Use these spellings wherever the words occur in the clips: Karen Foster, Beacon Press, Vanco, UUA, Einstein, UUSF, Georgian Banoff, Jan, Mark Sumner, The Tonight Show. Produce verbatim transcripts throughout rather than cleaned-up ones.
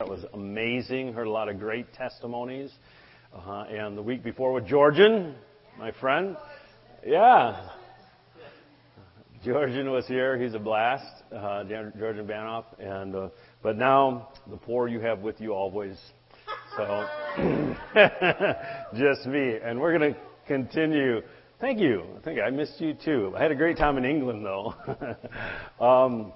That was amazing. Heard a lot of great testimonies. Uh-huh. And the week before with Georgian, my friend. Yeah. Georgian was here. He's a blast. Uh, Georgian Banoff. And, uh, but now, the poor you have with you always. So, just me. And we're going to continue. Thank you. I think I missed you too. I had a great time in England though. um,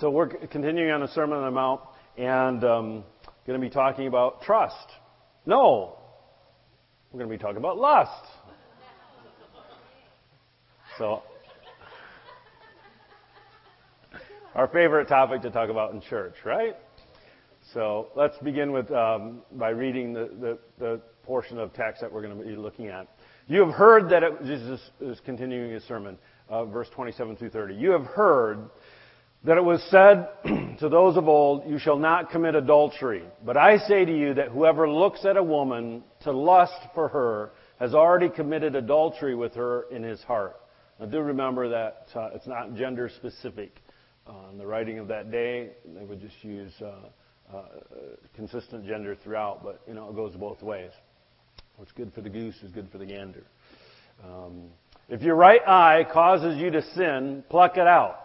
so we're continuing on the Sermon on the Mount. And um going to be talking about trust. No, we're going to be talking about lust. So, our favorite topic to talk about in church, right? So let's begin with um, by reading the, the, the portion of text that we're going to be looking at. You have heard that it, Jesus is continuing his sermon, uh, verse twenty-seven through thirty. You have heard that it was said to those of old, you shall not commit adultery. But I say to you that whoever looks at a woman to lust for her has already committed adultery with her in his heart. Now do remember that uh, it's not gender specific. Uh, in the writing of that day, they would just use uh, uh, consistent gender throughout, but you know it goes both ways. What's good for the goose is good for the gander. Um, if your right eye causes you to sin, pluck it out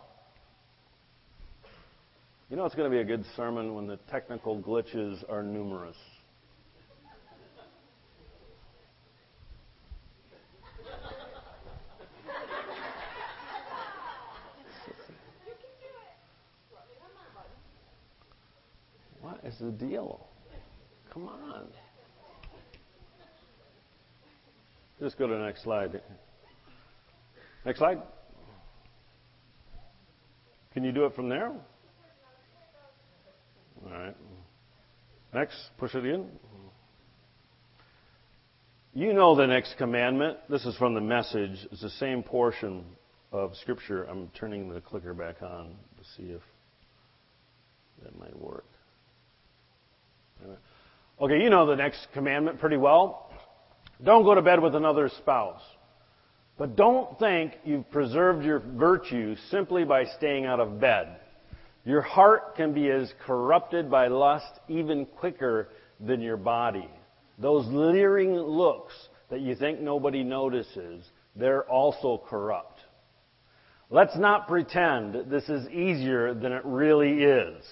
You know it's going to be a good sermon when the technical glitches are numerous. What is the deal? Come on. Just go to the next slide. Next slide. Can you do it from there? All right. Next, push it in. You know the next commandment. This is from the Message. It's the same portion of Scripture. I'm turning the clicker back on to see if that might work. Okay, you know the next commandment pretty well. Don't go to bed with another spouse. But don't think you've preserved your virtue simply by staying out of bed. Your heart can be as corrupted by lust even quicker than your body. Those leering looks that you think nobody notices, they're also corrupt. Let's not pretend this is easier than it really is.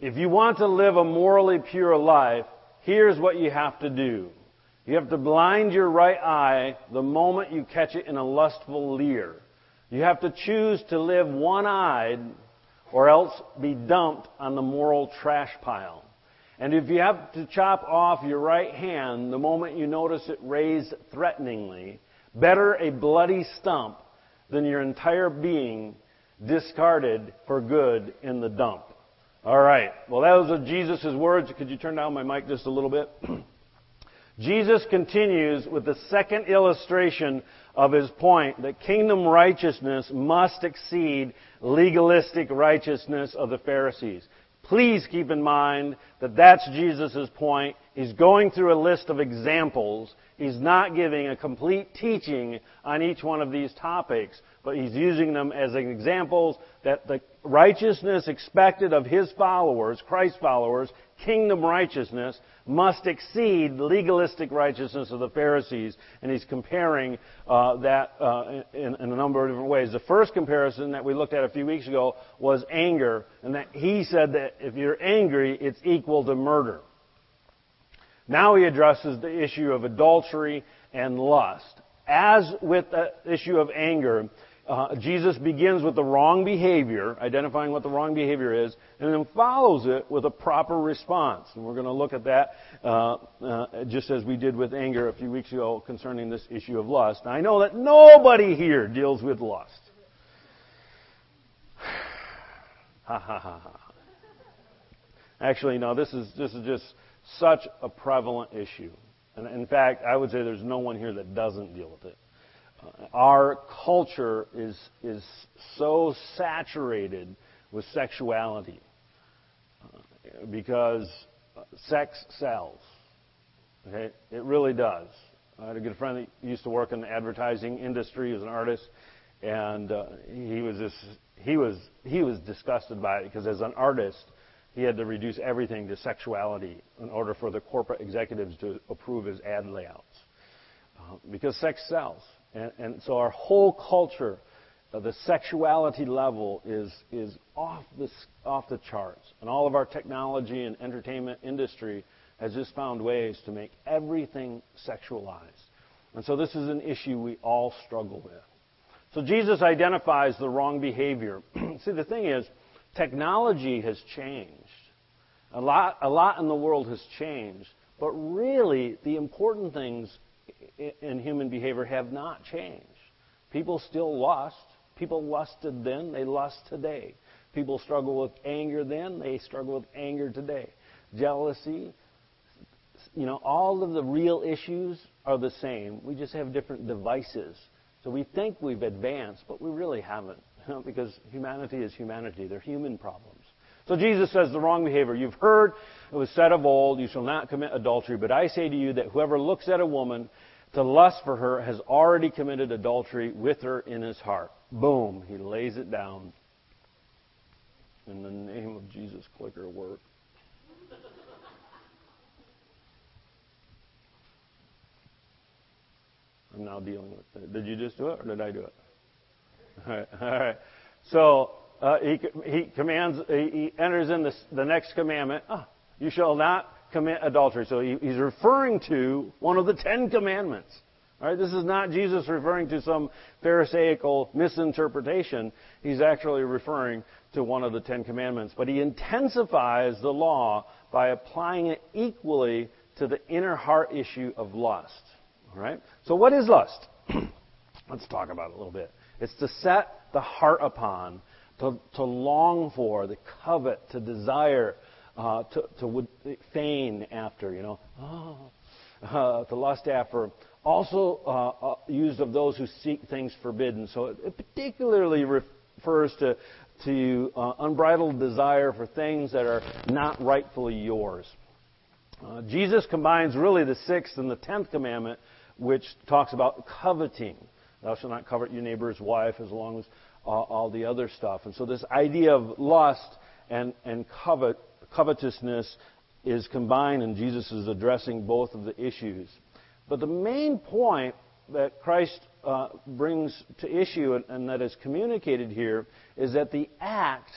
If you want to live a morally pure life, here's what you have to do. You have to blind your right eye the moment you catch it in a lustful leer. You have to choose to live one-eyed, or else be dumped on the moral trash pile. And if you have to chop off your right hand the moment you notice it raised threateningly, better a bloody stump than your entire being discarded for good in the dump. All right. Well, those are Jesus' words. Could you turn down my mic just a little bit? Jesus continues with the second illustration of his point that kingdom righteousness must exceed legalistic righteousness of the Pharisees. Please keep in mind that that's Jesus' point. He's going through a list of examples. He's not giving a complete teaching on each one of these topics, but he's using them as examples that the righteousness expected of his followers, Christ's followers, kingdom righteousness, must exceed legalistic righteousness of the Pharisees. And he's comparing uh, that uh, in, in a number of different ways. The first comparison that we looked at a few weeks ago was anger, and that he said that if you're angry, it's equal to murder. Now he addresses the issue of adultery and lust. As with the issue of anger, uh, Jesus begins with the wrong behavior, identifying what the wrong behavior is, and then follows it with a proper response. And we're going to look at that uh, uh, just as we did with anger a few weeks ago concerning this issue of lust. Now, I know that nobody here deals with lust. Ha ha ha ha. Actually, no, this is this is just such a prevalent issue. And in fact, I would say there's no one here that doesn't deal with it. Uh, our culture is is so saturated with sexuality uh, because sex sells. Okay, it really does. I had a good friend that used to work in the advertising industry. He was an artist, and uh, he was just he was he was disgusted by it because as an artist, he had to reduce everything to sexuality in order for the corporate executives to approve his ad layouts, uh, because sex sells. And, and so our whole culture, uh, the sexuality level is is off the off the charts, and all of our technology and entertainment industry has just found ways to make everything sexualized. And so this is an issue we all struggle with. So Jesus identifies the wrong behavior. See, the thing is, technology has changed. A lot, a lot in the world has changed, but really the important things in human behavior have not changed. People still lust. People lusted then, they lust today. People struggle with anger then, they struggle with anger today. Jealousy, you know, all of the real issues are the same. We just have different devices. So we think we've advanced, but we really haven't, you know, because humanity is humanity. They're human problems. So Jesus says the wrong behavior. You've heard it was said of old, you shall not commit adultery. But I say to you that whoever looks at a woman to lust for her has already committed adultery with her in his heart. Boom. He lays it down. In the name of Jesus, clicker work. I'm now dealing with it. Did you just do it, or did I do it? All right. All right. So uh, he he commands. He, he enters in the the next commandment. Oh, you shall not commit adultery. So he, he's referring to one of the Ten Commandments. All right. This is not Jesus referring to some Pharisaical misinterpretation. He's actually referring to one of the Ten Commandments. But he intensifies the law by applying it equally to the inner heart issue of lust. Right? So what is lust? Let's talk about it a little bit. It's to set the heart upon, to, to long for, to covet, to desire, uh, to, to feign after, you know, oh, uh, to lust after. Also uh, uh, used of those who seek things forbidden. So it, it particularly refers to, to uh, unbridled desire for things that are not rightfully yours. Uh, Jesus combines really the sixth and the tenth commandment, which talks about coveting. Thou shalt not covet your neighbor's wife, as long as uh, all the other stuff. And so this idea of lust and, and covet, covetousness is combined, and Jesus is addressing both of the issues. But the main point that Christ uh, brings to issue and, and that is communicated here is that the act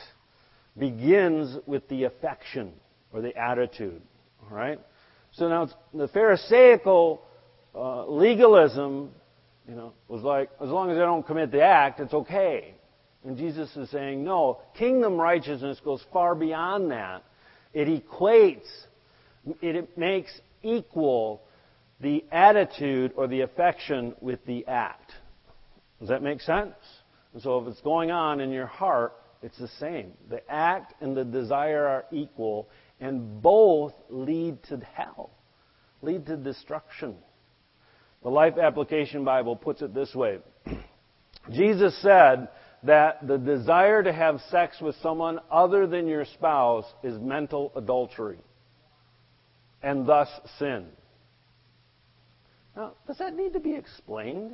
begins with the affection or the attitude. All right? So now it's the Pharisaical Uh, legalism, you know, was like, as long as I don't commit the act, it's okay. And Jesus is saying, no, kingdom righteousness goes far beyond that. It equates, it, it makes equal the attitude or the affection with the act. Does that make sense? And so if it's going on in your heart, it's the same. The act and the desire are equal, and both lead to hell, lead to destruction. The Life Application Bible puts it this way. Jesus said that the desire to have sex with someone other than your spouse is mental adultery and thus sin. Now, does that need to be explained?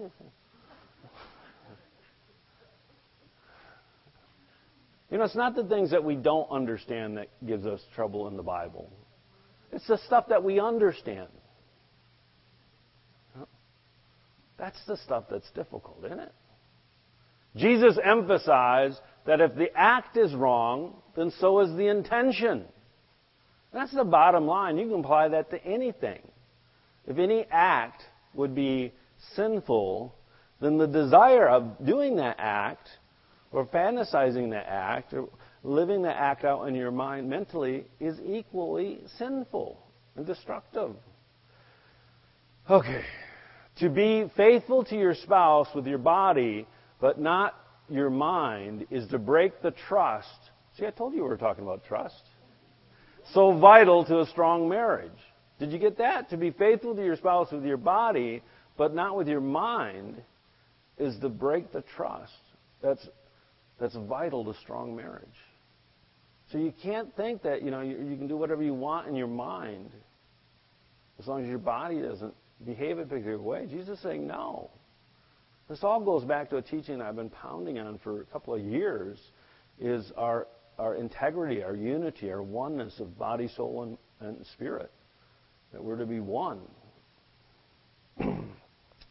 You know, it's not the things that we don't understand that gives us trouble in the Bible. It's the stuff that we understand. That's the stuff that's difficult, isn't it? Jesus emphasized that if the act is wrong, then so is the intention. That's the bottom line. You can apply that to anything. If any act would be sinful, then the desire of doing that act or fantasizing that act or living that act out in your mind mentally is equally sinful and destructive. Okay. To be faithful to your spouse with your body, but not your mind, is to break the trust. See, I told you we were talking about trust. So vital to a strong marriage. Did you get that? To be faithful to your spouse with your body, but not with your mind, is to break the trust. That's that's vital to strong marriage. So you can't think that, you know, you, you can do whatever you want in your mind as long as your body doesn't behave a particular way. Jesus is saying no. This all goes back to a teaching I've been pounding on for a couple of years, is our our integrity, our unity, our oneness of body, soul, and, and spirit, that we're to be one.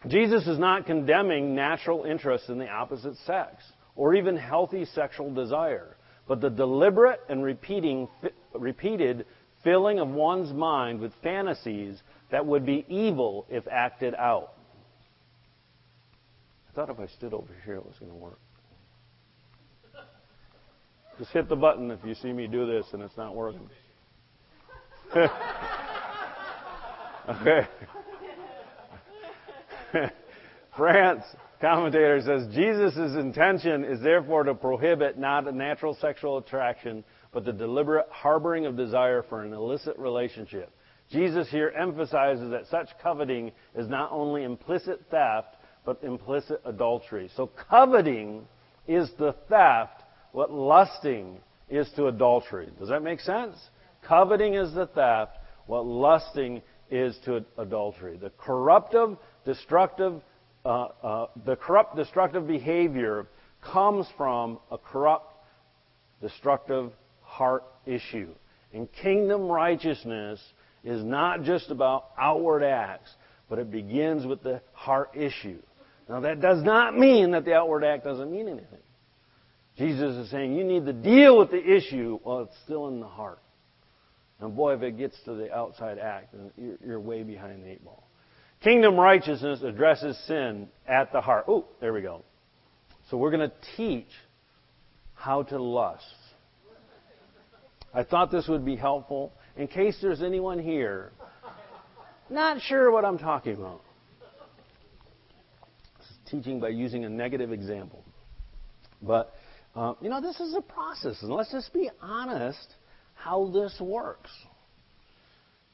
Jesus is not condemning natural interest in the opposite sex or even healthy sexual desire, but the deliberate and repeating, fi- repeated filling of one's mind with fantasies that would be evil if acted out. I thought if I stood over here it was going to work. Just hit the button if you see me do this and it's not working. Okay. France commentator says, Jesus' intention is therefore to prohibit not a natural sexual attraction, but the deliberate harboring of desire for an illicit relationship. Jesus here emphasizes that such coveting is not only implicit theft, but implicit adultery. So coveting is the theft, what lusting is to adultery. Does that make sense? Coveting is the theft, what lusting is to adultery. The corruptive, destructive, uh, uh, the corrupt, destructive behavior comes from a corrupt, destructive heart issue. And kingdom righteousness is not just about outward acts, but it begins with the heart issue. Now, that does not mean that the outward act doesn't mean anything. Jesus is saying you need to deal with the issue while it's still in the heart. And boy, if it gets to the outside act, you're, you're way behind the eight ball. Kingdom righteousness addresses sin at the heart. Oh, there we go. So we're going to teach how to lust. I thought this would be helpful in case there's anyone here not sure what I'm talking about. This is teaching by using a negative example. But, uh, you know, this is a process. And let's just be honest how this works.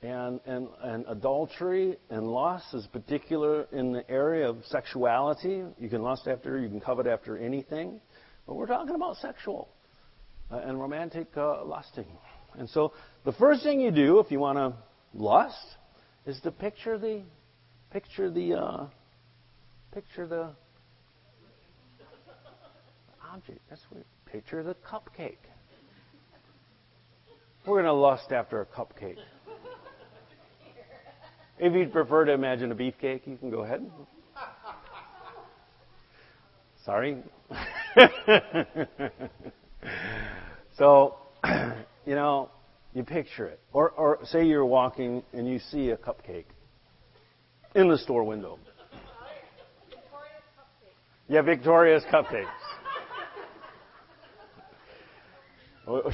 And, and, and adultery and lust is particular in the area of sexuality. You can lust after, you can covet after anything. But we're talking about sexual uh, and romantic uh, lusting. And so the first thing you do if you want to lust is to picture the, picture the, uh, picture the object. That's weird. Picture the cupcake. We're going to lust after a cupcake. If you'd prefer to imagine a beefcake, you can go ahead. Sorry. So, you know, you picture it. Or, or say you're walking and you see a cupcake in the store window. Yeah, Victoria's Cupcakes.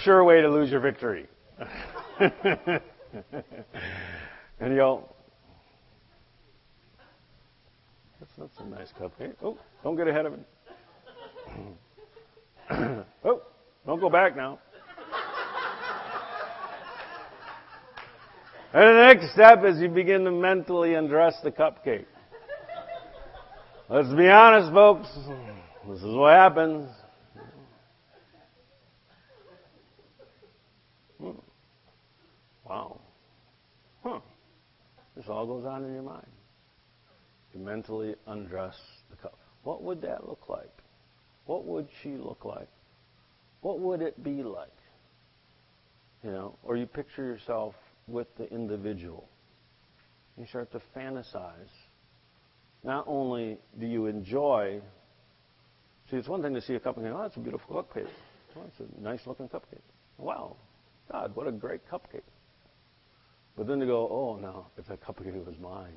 Sure way to lose your victory. And you go, that's, that's a nice cupcake. Oh, don't get ahead of it. Oh, don't go back now. And the next step is you begin to mentally undress the cupcake. Let's be honest, folks. This is what happens. Wow. Huh. This all goes on in your mind. You mentally undress the cup. What would that look like? What would she look like? What would it be like? You know, or you picture yourself with the individual. You start to fantasize. Not only do you enjoy, see, it's one thing to see a cupcake. Oh, that's a beautiful cupcake. Oh, that's a nice-looking cupcake. Wow. God, what a great cupcake. But then to go, oh, no, if that cupcake was mine.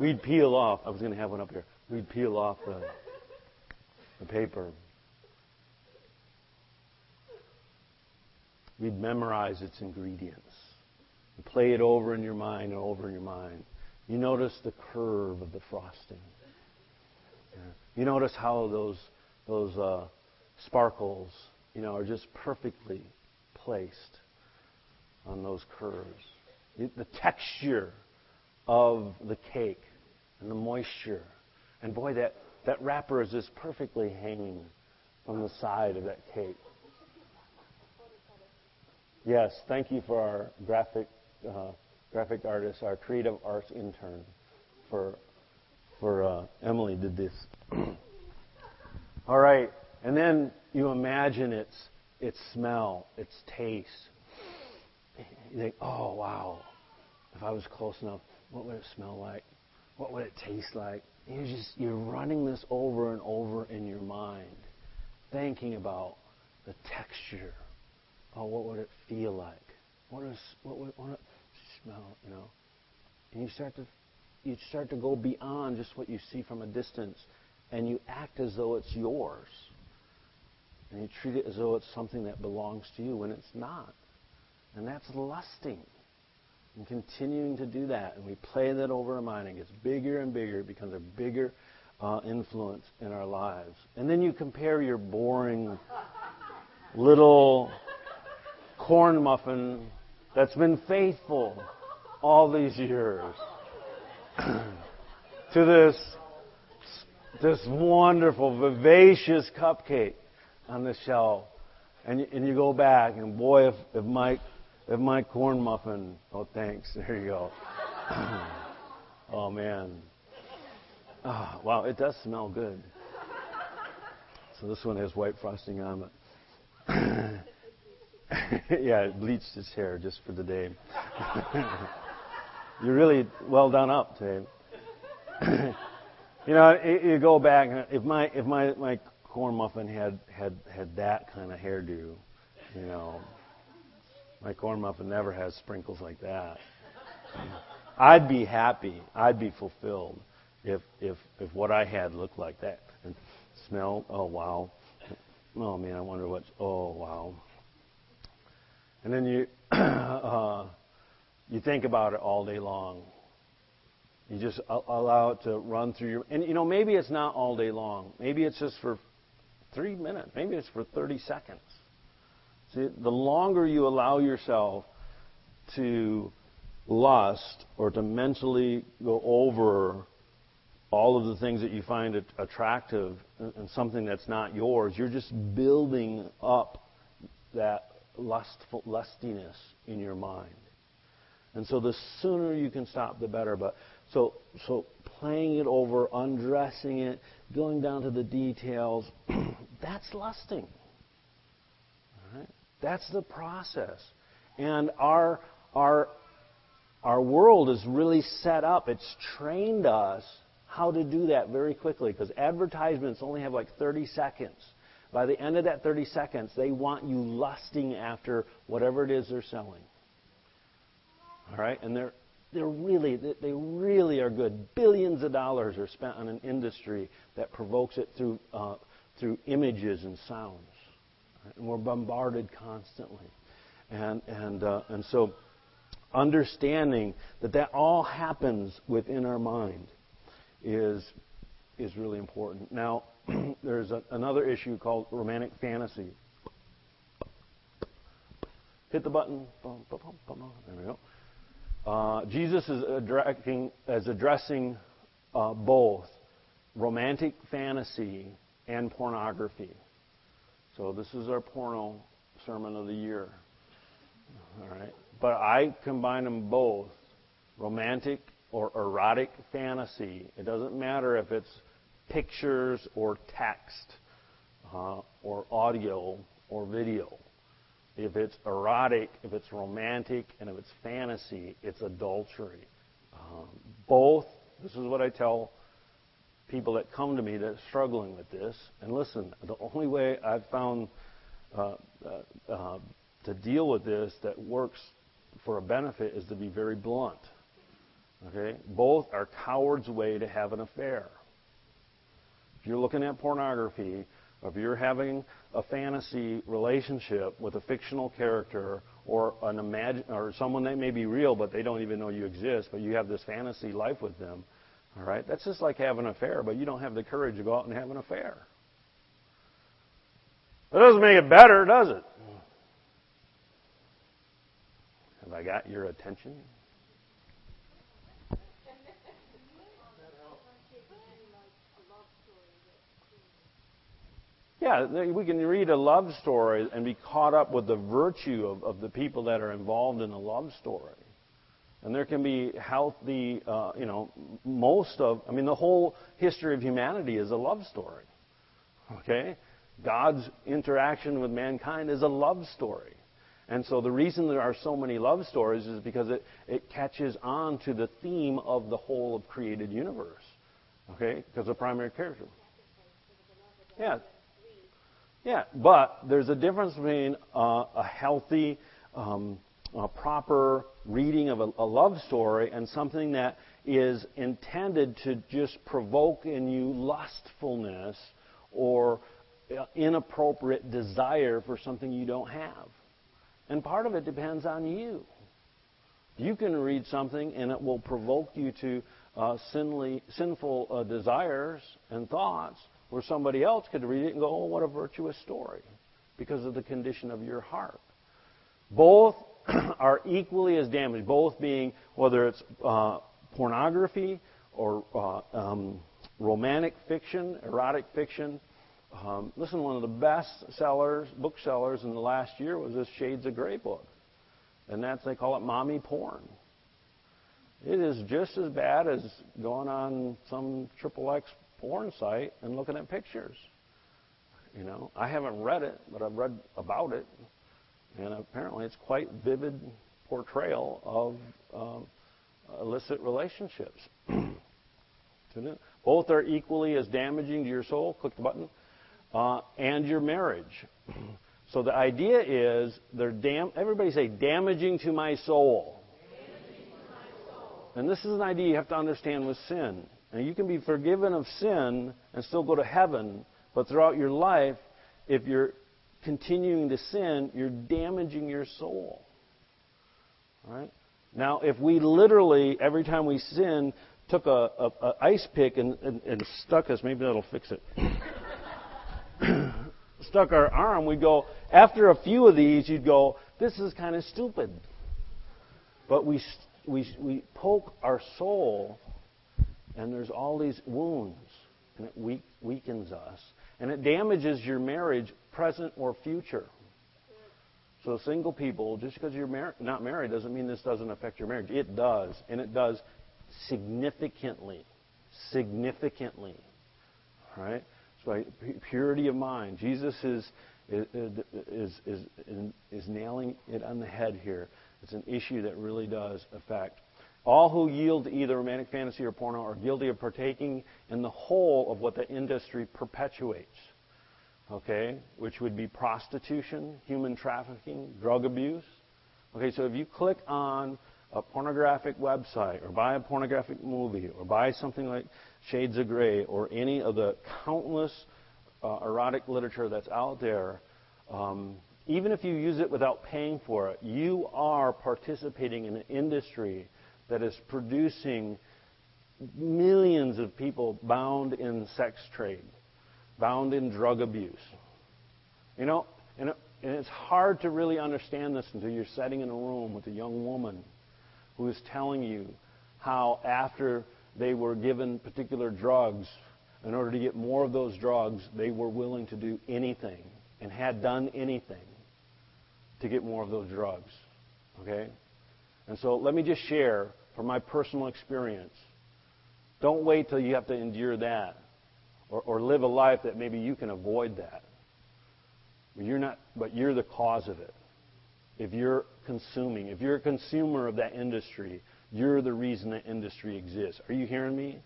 We'd peel off. I was going to have one up here. We'd peel off the, the paper. We'd memorize its ingredients. You play it over in your mind and over in your mind. You notice the curve of the frosting. Yeah. You notice how those those uh, sparkles, you know, are just perfectly placed. on those curves. The, the texture of the cake and the moisture. And boy, that, that wrapper is just perfectly hanging from the side of that cake. Yes, thank you for our graphic uh, graphic artist, our creative arts intern, for for uh, Emily did this. All right, and then you imagine its its smell, its taste. You think, oh wow, if I was close enough, what would it smell like? What would it taste like? You're just you're running this over and over in your mind, thinking about the texture. Oh, what would it feel like? What is what would what would it smell? You know, and you start to you start to go beyond just what you see from a distance, and you act as though it's yours, and you treat it as though it's something that belongs to you when it's not, and that's lusting. And continuing to do that, and we play that over our mind. It gets bigger and bigger. It becomes a bigger uh, influence in our lives. And then you compare your boring little corn muffin that's been faithful all these years to this this wonderful, vivacious cupcake on the shelf. And, and you go back, and boy, if, if Mike, if my corn muffin, oh, thanks, there you go. Oh, man. Oh, wow, it does smell good. So this one has white frosting on it. Yeah, it bleached its hair just for the day. You're really well done up today. You know, you go back, and if my if my, my corn muffin had, had, had that kind of hairdo, you know, my corn muffin never has sprinkles like that. I'd be happy. I'd be fulfilled if if if what I had looked like that. And smell, oh, wow. Oh, man, I wonder what's, oh, wow. And then you uh, you think about it all day long. You just allow it to run through your, and, you know, maybe it's not all day long. Maybe it's just for three minutes. Maybe it's for thirty seconds. See, the longer you allow yourself to lust or to mentally go over all of the things that you find attractive and something that's not yours, you're just building up that lustful, lustiness in your mind. And so the sooner you can stop, the better. But so so playing it over, undressing it, going down to the details, that's lusting. That's the process. And our our our world is really set up. It's trained us how to do that very quickly because advertisements only have like thirty seconds. By the end of that thirty seconds, they want you lusting after whatever it is they're selling. All right? And they're they're really they really are good. Billions of dollars are spent on an industry that provokes it through uh, through images and sounds. And we're bombarded constantly. And and uh, and so understanding that that all happens within our mind is is really important. Now, there's a, another issue called romantic fantasy. Hit the button. There we go. Uh, Jesus is addressing, is addressing uh, both romantic fantasy and pornography. So this is our porno sermon of the year, all right? But I combine them both, romantic or erotic fantasy. It doesn't matter if it's pictures or text uh, or audio or video. If it's erotic, if it's romantic, and if it's fantasy, it's adultery. Um, both, this is what I tell people that come to me that are struggling with this. And listen, the only way I've found uh, uh, uh, to deal with this that works for a benefit is to be very blunt. Okay? Both are cowards' way to have an affair. If you're looking at pornography, or if you're having a fantasy relationship with a fictional character or an imagine or someone that may be real but they don't even know you exist, but you have this fantasy life with them, all right, that's just like having an affair, but you don't have the courage to go out and have an affair. That doesn't make it better, does it? I got your attention? Yeah, we can read a love story and be caught up with the virtue of, of the people that are involved in the love story. And there can be healthy, uh, you know, most of, I mean, the whole history of humanity is a love story. Okay? God's interaction with mankind is a love story. And so the reason there are so many love stories is because it, it catches on to the theme of the whole of created universe. Okay? Because the primary character. Yeah. Yeah, but there's a difference between uh, a healthy, um, a proper reading of a, a love story and something that is intended to just provoke in you lustfulness or inappropriate desire for something you don't have. And part of it depends on you. You can read something and it will provoke you to uh, sinly, sinful uh, desires and thoughts, where somebody else could read it and go, oh, what a virtuous story, because of the condition of your heart. Both are equally as damaged, both being, whether it's uh, pornography or uh, um, romantic fiction, erotic fiction. Um, listen, one of the best sellers, booksellers in the last year was this Shades of Grey book. And that's, they call it mommy porn. It is just as bad as going on some triple X porn site and looking at pictures. You know, I haven't read it, but I've read about it, and apparently it's quite vivid portrayal of uh, illicit relationships. Both are equally as damaging to your soul, click the button, uh, and your marriage. So the idea is they're dam- everybody say, damaging to my soul. Damaging to my soul. And this is an idea you have to understand with sin. Now, you can be forgiven of sin and still go to heaven, but throughout your life, if you're continuing to sin, you're damaging your soul. All right? Now, if we literally, every time we sin, took a, a, a ice pick and, and, and stuck us, maybe that'll fix it, stuck our arm, we'd go, after a few of these, you'd go, this is kind of stupid. But we we we poke our soul. And there's all these wounds, and it weak, weakens us. And it damages your marriage, present or future. So single people, just because you're mar- not married doesn't mean this doesn't affect your marriage. It does, and it does significantly, significantly, right? So I, purity of mind. Jesus is, is, is, is, is nailing it on the head here. It's an issue that really does affect. All who yield to either romantic fantasy or porno are guilty of partaking in the whole of what the industry perpetuates, okay, which would be prostitution, human trafficking, drug abuse. Okay, so if you click on a pornographic website or buy a pornographic movie or buy something like Shades of Grey or any of the countless uh, erotic literature that's out there, um, even if you use it without paying for it, you are participating in an industry that is producing millions of people bound in sex trade, bound in drug abuse. You know, and, it, and it's hard to really understand this until you're sitting in a room with a young woman who is telling you how after they were given particular drugs, in order to get more of those drugs, they were willing to do anything and had done anything to get more of those drugs. Okay? And so let me just share from my personal experience. Don't wait till you have to endure that or, or live a life that maybe you can avoid that. But you're not, but you're the cause of it. If you're consuming, if you're a consumer of that industry, you're the reason that industry exists. Are you hearing me?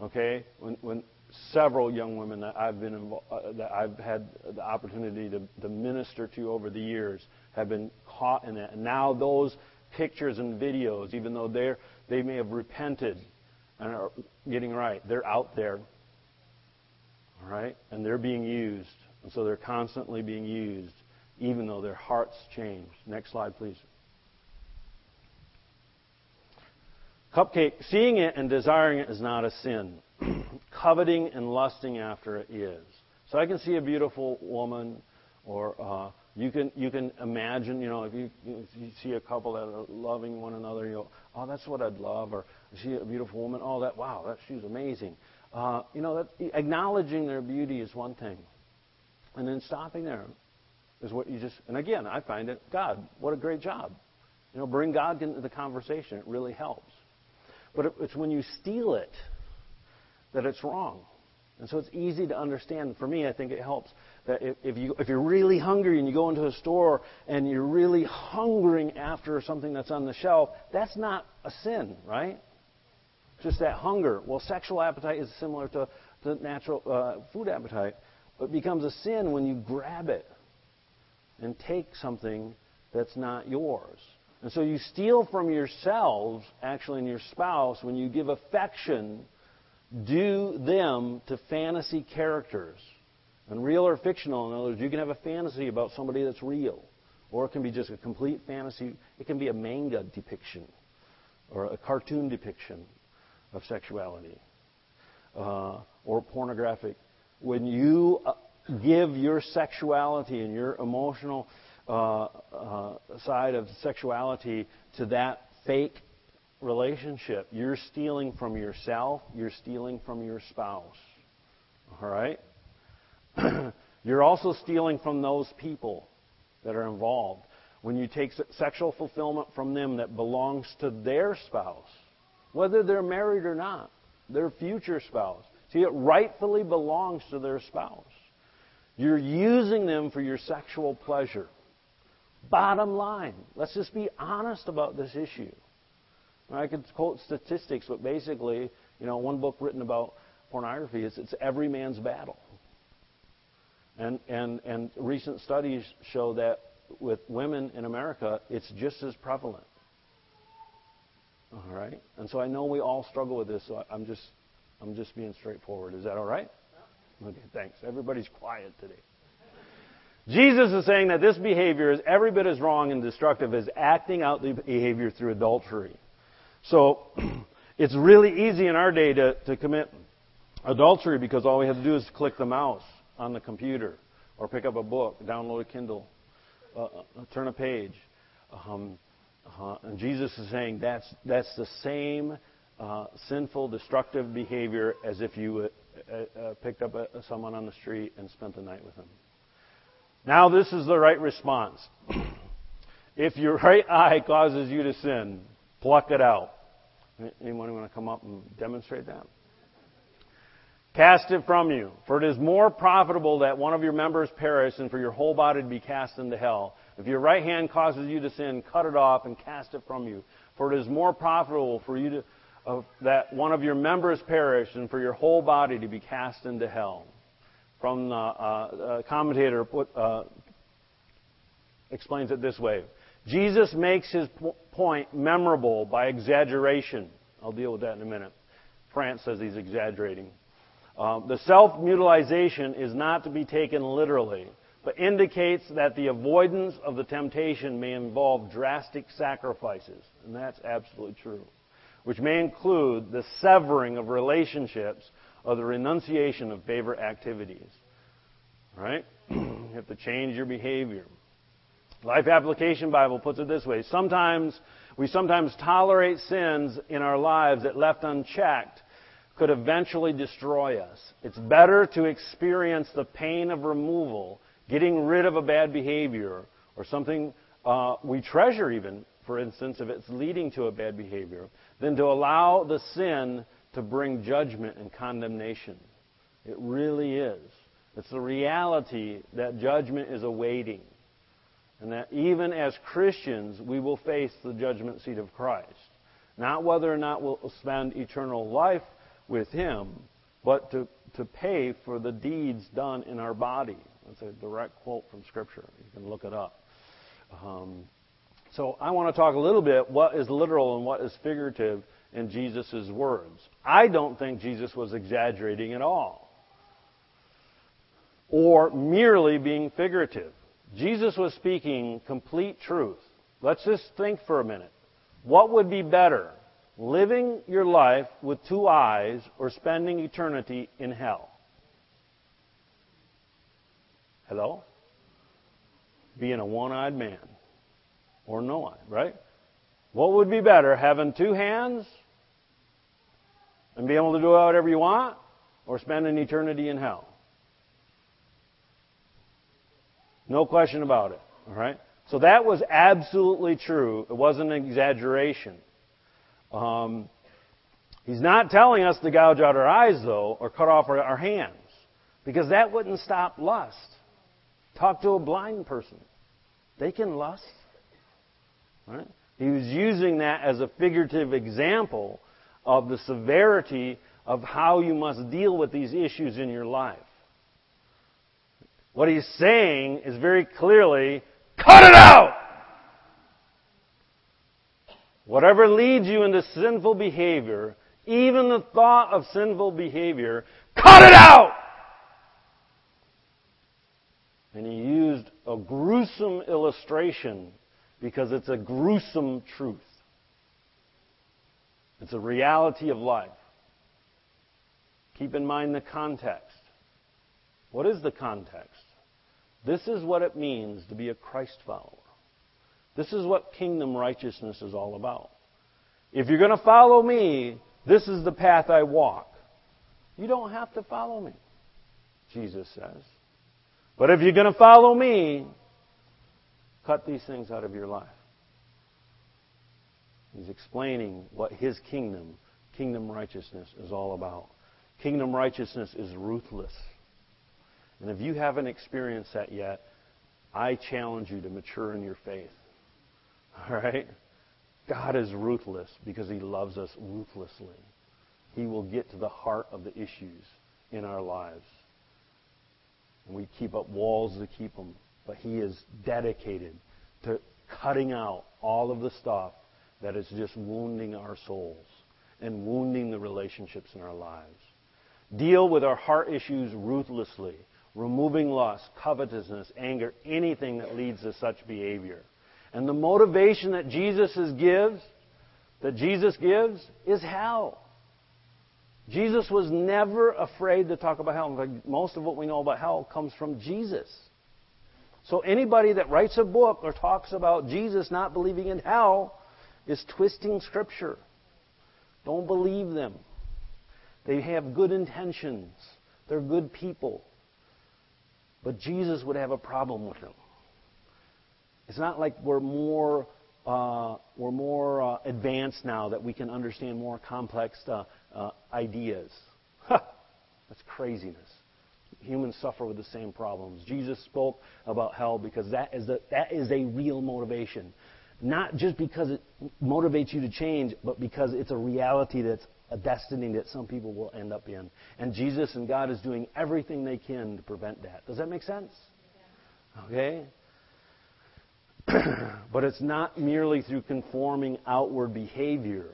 Okay? When, when several young women that I've been involved, uh, that I've had the opportunity to, to minister to over the years have been caught in that. And now those pictures and videos, even though they're, they may have repented and are getting right, they're out there, all right? And they're being used. And so they're constantly being used, even though their hearts changed. Next slide, please. Cupcake. Seeing it and desiring it is not a sin. Coveting and lusting after it is. So I can see a beautiful woman or uh, You can you can imagine, you know, if you, you see a couple that are loving one another, you go, oh, that's what I'd love, or see a beautiful woman, oh, that wow, that she's amazing. Uh, you know, that, acknowledging their beauty is one thing, and then stopping there is what you just. And again, I find it, God, what a great job. You know, bring God into the conversation. It really helps. But it, it's when you steal it that it's wrong. And so it's easy to understand. For me, I think it helps that if, if you if you're really hungry and you go into a store and you're really hungering after something that's on the shelf, that's not a sin, right? Just that hunger. Well, sexual appetite is similar to to natural uh, food appetite. It becomes a sin when you grab it and take something that's not yours. And so you steal from yourselves, actually, and your spouse when you give affection due them to fantasy characters. And real or fictional, in other words, you can have a fantasy about somebody that's real. Or it can be just a complete fantasy. It can be a manga depiction or a cartoon depiction of sexuality uh, or pornographic. When you give your sexuality and your emotional uh, uh, side of sexuality to that fake relationship, you're stealing from yourself, you're stealing from your spouse. All right? You're also stealing from those people that are involved. When you take sexual fulfillment from them that belongs to their spouse, whether they're married or not, their future spouse. See, it rightfully belongs to their spouse. You're using them for your sexual pleasure. Bottom line, let's just be honest about this issue. I could quote statistics, but basically, you know, one book written about pornography is it's every man's battle. And and and recent studies show that with women in America, it's just as prevalent. All right? And so I know we all struggle with this, so I'm just I'm just being straightforward. Is that all right? Okay, thanks. Everybody's quiet today. Jesus is saying that this behavior is every bit as wrong and destructive as acting out the behavior through adultery. So it's really easy in our day to, to commit adultery because all we have to do is click the mouse on the computer or pick up a book, download a Kindle, uh, turn a page. Um, uh, and Jesus is saying that's that's the same uh, sinful, destructive behavior as if you uh, uh, picked up a, someone on the street and spent the night with them. Now this is the right response. If your right eye causes you to sin, pluck it out. Anyone want to come up and demonstrate that? Cast it from you, for it is more profitable that one of your members perish than for your whole body to be cast into hell. If your right hand causes you to sin, cut it off and cast it from you, for it is more profitable for you to, uh, that one of your members perish than for your whole body to be cast into hell. From the uh, uh, commentator put, uh, explains it this way. Jesus makes his point memorable by exaggeration. I'll deal with that in a minute. France says he's exaggerating. Uh, the self-mutilization is not to be taken literally, but indicates that the avoidance of the temptation may involve drastic sacrifices, and that's absolutely true, which may include the severing of relationships or the renunciation of favorite activities. Right? You have to change your behavior. Life Application Bible puts it this way. Sometimes, we sometimes tolerate sins in our lives that, left unchecked, could eventually destroy us. It's better to experience the pain of removal, getting rid of a bad behavior, or something uh, we treasure even, for instance, if it's leading to a bad behavior, than to allow the sin to bring judgment and condemnation. It really is. It's the reality that judgment is awaiting. And that even as Christians, we will face the judgment seat of Christ. Not whether or not we'll spend eternal life with Him, but to, to pay for the deeds done in our body. That's a direct quote from Scripture. You can look it up. Um, so I want to talk a little bit what is literal and what is figurative in Jesus' words. I don't think Jesus was exaggerating at all, or merely being figurative. Jesus was speaking complete truth. Let's just think for a minute. What would be better, living your life with two eyes or spending eternity in hell? Hello? being a one-eyed man or no-eyed, right? What would be better, having two hands and being able to do whatever you want, or spending eternity in hell? No question about it, all right? So that was absolutely true. It wasn't an exaggeration. Um, he's not telling us to gouge out our eyes, though, or cut off our, our hands, because that wouldn't stop lust. Talk to a blind person. They can lust. All right? He was using that as a figurative example of the severity of how you must deal with these issues in your life. What he's saying is very clearly, cut it out! Whatever leads you into sinful behavior, even the thought of sinful behavior, cut it out! And he used a gruesome illustration because it's a gruesome truth. It's a reality of life. Keep in mind the context. What is the context? This is what it means to be a Christ follower. This is what kingdom righteousness is all about. If you're going to follow me, this is the path I walk. You don't have to follow me, Jesus says. But if you're going to follow me, cut these things out of your life. He's explaining what his kingdom, kingdom righteousness, is all about. Kingdom righteousness is ruthless. And if you haven't experienced that yet, I challenge you to mature in your faith. All right? God is ruthless because he loves us ruthlessly. He will get to the heart of the issues in our lives. We keep up walls to keep them, but he is dedicated to cutting out all of the stuff that is just wounding our souls and wounding the relationships in our lives. Deal with our heart issues ruthlessly, removing lust, covetousness, anger, anything that leads to such behavior. And the motivation that Jesus gives, that Jesus gives, is hell. Jesus was never afraid to talk about hell. In fact, most of what we know about hell comes from Jesus. So anybody that writes a book or talks about Jesus not believing in hell is twisting Scripture. Don't believe them. They have good intentions. They're good people. But Jesus would have a problem with them. It's not like we're more uh, we're more uh, advanced now that we can understand more complex uh, Uh, ideas. Ha! That's craziness. Humans suffer with the same problems. Jesus spoke about hell because that is a, that is a real motivation. Not just because it motivates you to change, but because it's a reality, that's a destiny that some people will end up in. And Jesus and God is doing everything they can to prevent that. Does that make sense? Okay? But it's not merely through conforming outward behavior.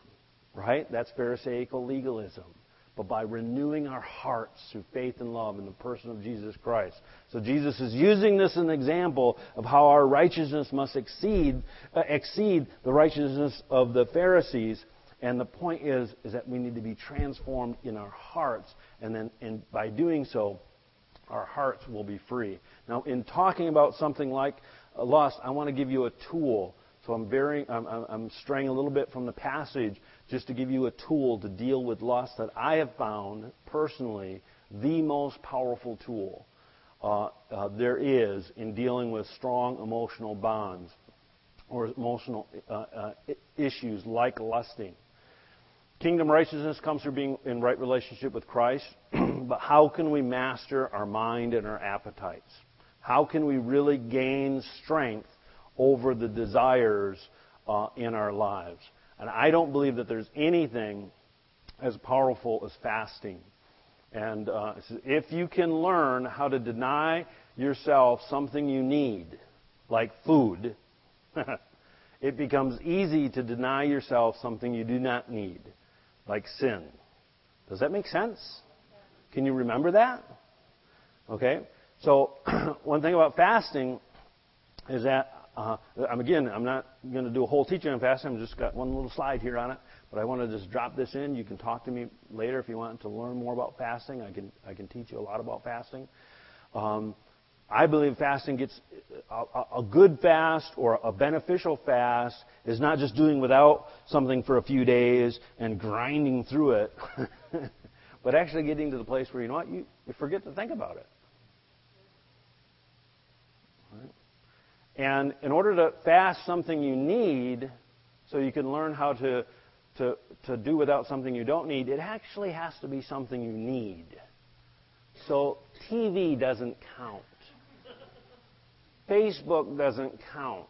Right? That's Pharisaical legalism. But by renewing our hearts through faith and love in the person of Jesus Christ. So Jesus is using this as an example of how our righteousness must exceed uh, exceed the righteousness of the Pharisees. And the point is, is that we need to be transformed in our hearts. And then and by doing so, our hearts will be free. Now, in talking about something like lust, I want to give you a tool. So I'm, varying, I'm, I'm straying a little bit from the passage just to give you a tool to deal with lust that I have found personally the most powerful tool uh, uh, there is in dealing with strong emotional bonds or emotional uh, uh, issues like lusting. Kingdom righteousness comes through being in right relationship with Christ, but how can we master our mind and our appetites? How can we really gain strength over the desires uh, in our lives? And I don't believe that there's anything as powerful as fasting. And uh, if you can learn how to deny yourself something you need, like food, it becomes easy to deny yourself something you do not need, like sin. Does that make sense? Can you remember that? Okay. So one thing about fasting is that Uh, I'm, again, I'm not going to do a whole teaching on fasting. I've just got one little slide here on it, but I want to just drop this in. You can talk to me later if you want to learn more about fasting. I can I can teach you a lot about fasting. Um, I believe fasting gets a, a good fast or a beneficial fast is not just doing without something for a few days and grinding through it, but actually getting to the place where, you know what, you, you forget to think about it. Right? And in order to fast something you need, so you can learn how to, to, to do without something you don't need, it actually has to be something you need. So T V doesn't count. Facebook doesn't count.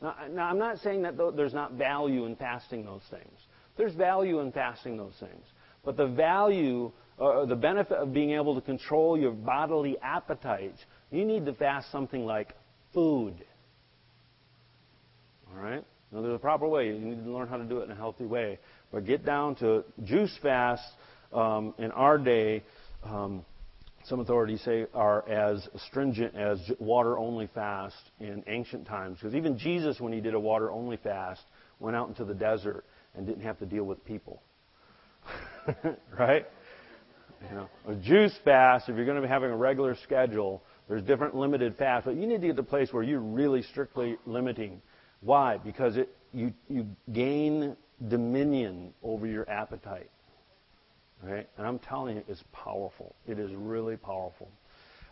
Now, now, I'm not saying that there's not value in fasting those things. There's value in fasting those things. But the value, or the benefit of being able to control your bodily appetites, you need to fast something like food. All right? Now, there's a proper way. You need to learn how to do it in a healthy way. But get down to juice fasts um, in our day. Um, Some authorities say are as stringent as water-only fast in ancient times. Because even Jesus, when he did a water-only fast, went out into the desert and didn't have to deal with people. Right? You know, a juice fast, if you're going to be having a regular schedule, there's different limited fasts. But you need to get to a place where you're really strictly limiting. Why? Because it you you gain dominion over your appetite. Right? And I'm telling you, it's powerful. It is really powerful.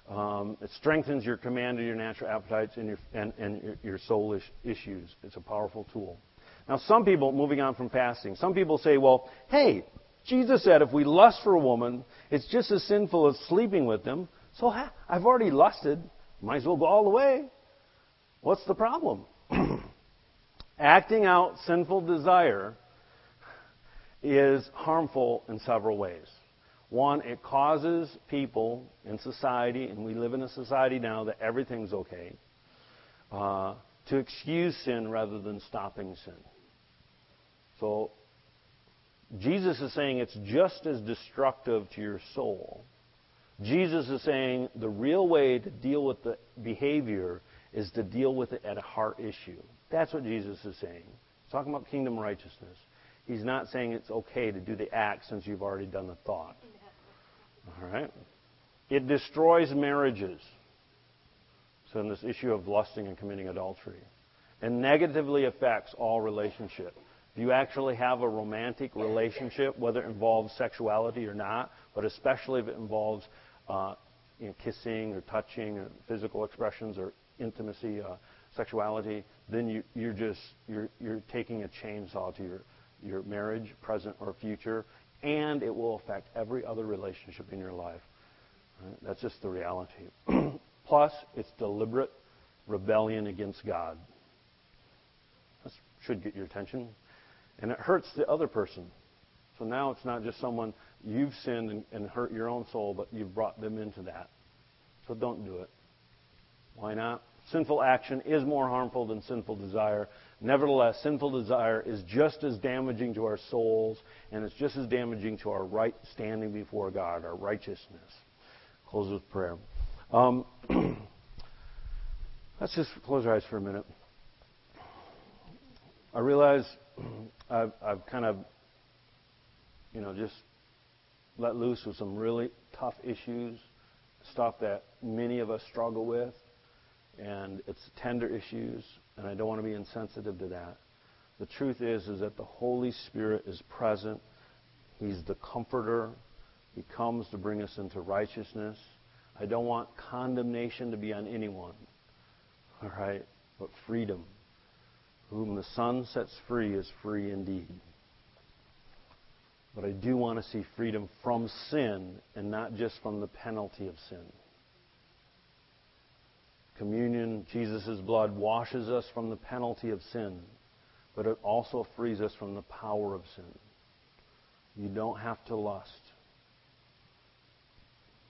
Um, it strengthens your command of your natural appetites and your and, and your, your soulish issues. It's a powerful tool. Now, some people, moving on from fasting, some people say, well, hey, Jesus said if we lust for a woman, it's just as sinful as sleeping with them. So ha- I've already lusted. Might as well go all the way. What's the problem? Acting out sinful desire is harmful in several ways. One, it causes people in society, and we live in a society now that everything's okay, uh, to excuse sin rather than stopping sin. So Jesus is saying it's just as destructive to your soul. Jesus is saying the real way to deal with the behavior is to deal with it at a heart issue. That's what Jesus is saying. He's talking about kingdom righteousness. He's not saying it's okay to do the act since you've already done the thought. All right? It destroys marriages. So in this issue of lusting and committing adultery. And negatively affects all relationship. If you actually have a romantic relationship, whether it involves sexuality or not, but especially if it involves uh, you know, kissing or touching or physical expressions or intimacy, uh, sexuality, then you, you're just you're you're taking a chainsaw to your your marriage, present or future, and it will affect every other relationship in your life. Right? That's just the reality. Plus, it's deliberate rebellion against God. That should get your attention. And it hurts the other person. So now it's not just someone you've sinned and, and hurt your own soul, but you've brought them into that. So don't do it. Why not? Sinful action is more harmful than sinful desire. Nevertheless, sinful desire is just as damaging to our souls, and it's just as damaging to our right standing before God, our righteousness. Close with prayer. Um, let's just close our eyes for a minute. I realize I've, I've kind of, you know, just let loose with some really tough issues, stuff that many of us struggle with. And it's tender issues, and I don't want to be insensitive to that. The truth is, is that the Holy Spirit is present. He's the comforter. He comes to bring us into righteousness. I don't want condemnation to be on anyone, all right, but freedom. Whom the Son sets free is free indeed. But I do want to see freedom from sin and not just from the penalty of sin. Communion, Jesus' blood, washes us from the penalty of sin, but it also frees us from the power of sin. You don't have to lust.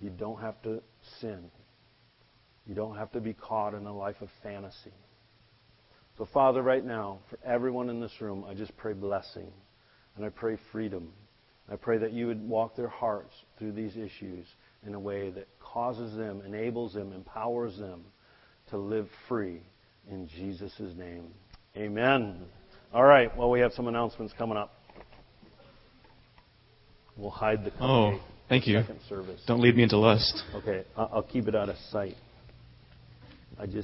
You don't have to sin. You don't have to be caught in a life of fantasy. So, Father, right now, for everyone in this room, I just pray blessing, and I pray freedom. I pray that you would walk their hearts through these issues in a way that causes them, enables them, empowers them to live free in Jesus' name. Amen. All right. Well, we have some announcements coming up. We'll hide the cupcake. Oh, thank you. Second service. Don't lead me into lust. Okay. I'll keep it out of sight. I just